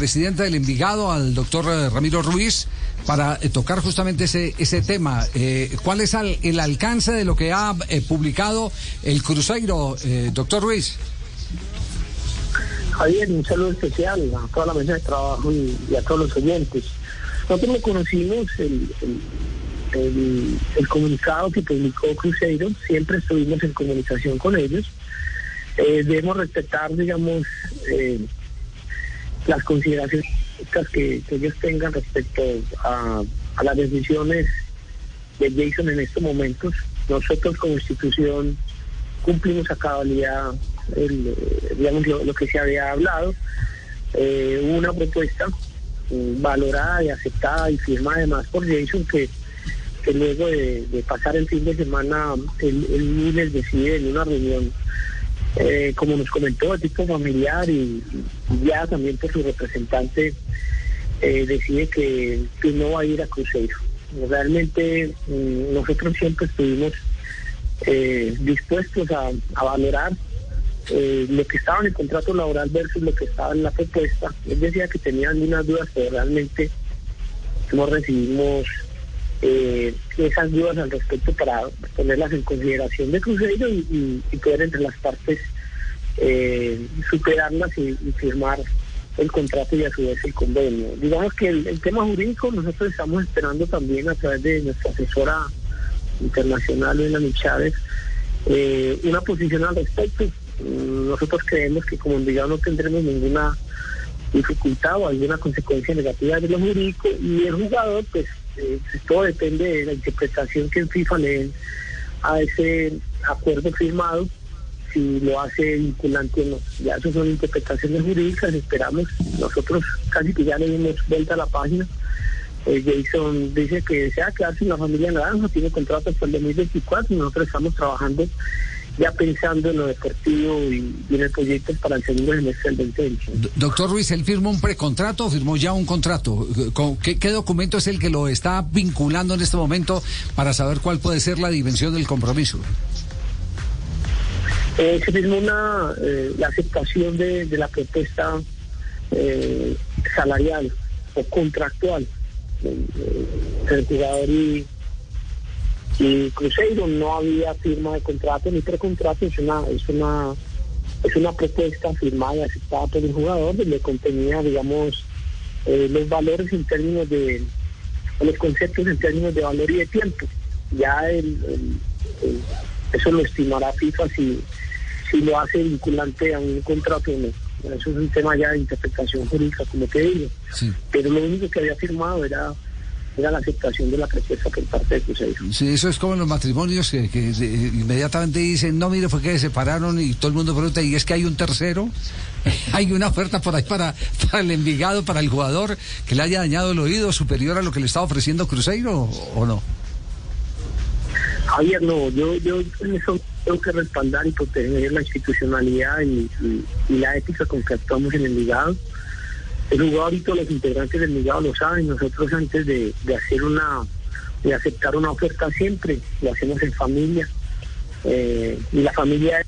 presidenta del Envigado, al doctor Ramiro Ruiz, para tocar justamente ese tema. ¿Cuál es el alcance de lo que ha publicado el Cruzeiro, doctor Ruiz? Javier, un saludo especial a toda la mesa de trabajo y a todos los oyentes. Nosotros lo conocimos, el comunicado que publicó Cruzeiro, siempre estuvimos en comunicación con ellos. Debemos respetar, digamos, las consideraciones que ellos tengan respecto a las decisiones de Jason en estos momentos. Nosotros como institución cumplimos a cabalidad digamos, lo que se había hablado. Hubo una propuesta valorada y aceptada y firmada además por Jason, que luego de pasar el fin de semana el lunes decide en una reunión, como nos comentó, el tipo familiar y ya también por su representante, decide que no va a ir a Cruzeiro. Realmente nosotros siempre estuvimos dispuestos a valorar lo que estaba en el contrato laboral versus lo que estaba en la propuesta. Él decía que tenía algunas dudas, pero realmente no recibimos esas dudas al respecto para ponerlas en consideración de Cruzeiro y poder entre las partes superarlas y firmar el contrato y a su vez el convenio. Digamos que el tema jurídico nosotros estamos esperando también a través de nuestra asesora internacional, Elena Michávez, una posición al respecto. Nosotros creemos que como Envigado no tendremos ninguna dificultad o alguna consecuencia negativa de lo jurídico, y el jugador pues todo depende de la interpretación que el FIFA le den a ese acuerdo firmado, si lo hace vinculante o no. Ya eso son interpretaciones jurídicas, esperamos. Nosotros casi que ya le dimos vuelta a la página. Jason dice que desea quedarse en la familia naranja, tiene contrato hasta el 2024, nosotros estamos trabajando ya pensando en lo deportivo y en el proyecto para el segundo semestre del 2020. Doctor Ruiz, ¿él firmó un precontrato o firmó ya un contrato? ¿Qué documento es el que lo está vinculando en este momento para saber cuál puede ser la dimensión del compromiso? Se firmó la aceptación de la propuesta salarial o contractual del jugador y Cruzeiro. No había firma de contrato ni precontrato, es una propuesta firmada y aceptada por el jugador, donde contenía, digamos, los valores en términos de los conceptos en términos de valor y de tiempo. Ya eso lo estimará FIFA si lo hace vinculante a un contrato o no. Eso es un tema ya de interpretación jurídica, como te digo. Sí. Pero lo único que había firmado era la aceptación de la propuesta por parte de Cruzeiro. Sí, eso es como en los matrimonios que inmediatamente dicen, no, mire, fue que se separaron, y todo el mundo pregunta, ¿y es que hay un tercero? ¿Hay una oferta por ahí para el Envigado, para el jugador, que le haya dañado el oído, superior a lo que le está ofreciendo Cruzeiro o no? Javier, no, yo en eso tengo que respaldar y proteger la institucionalidad y la ética con que actuamos en el Envigado. El jugador y todos los integrantes del Envigado lo saben. Nosotros antes de aceptar una oferta siempre lo hacemos en familia, y la familia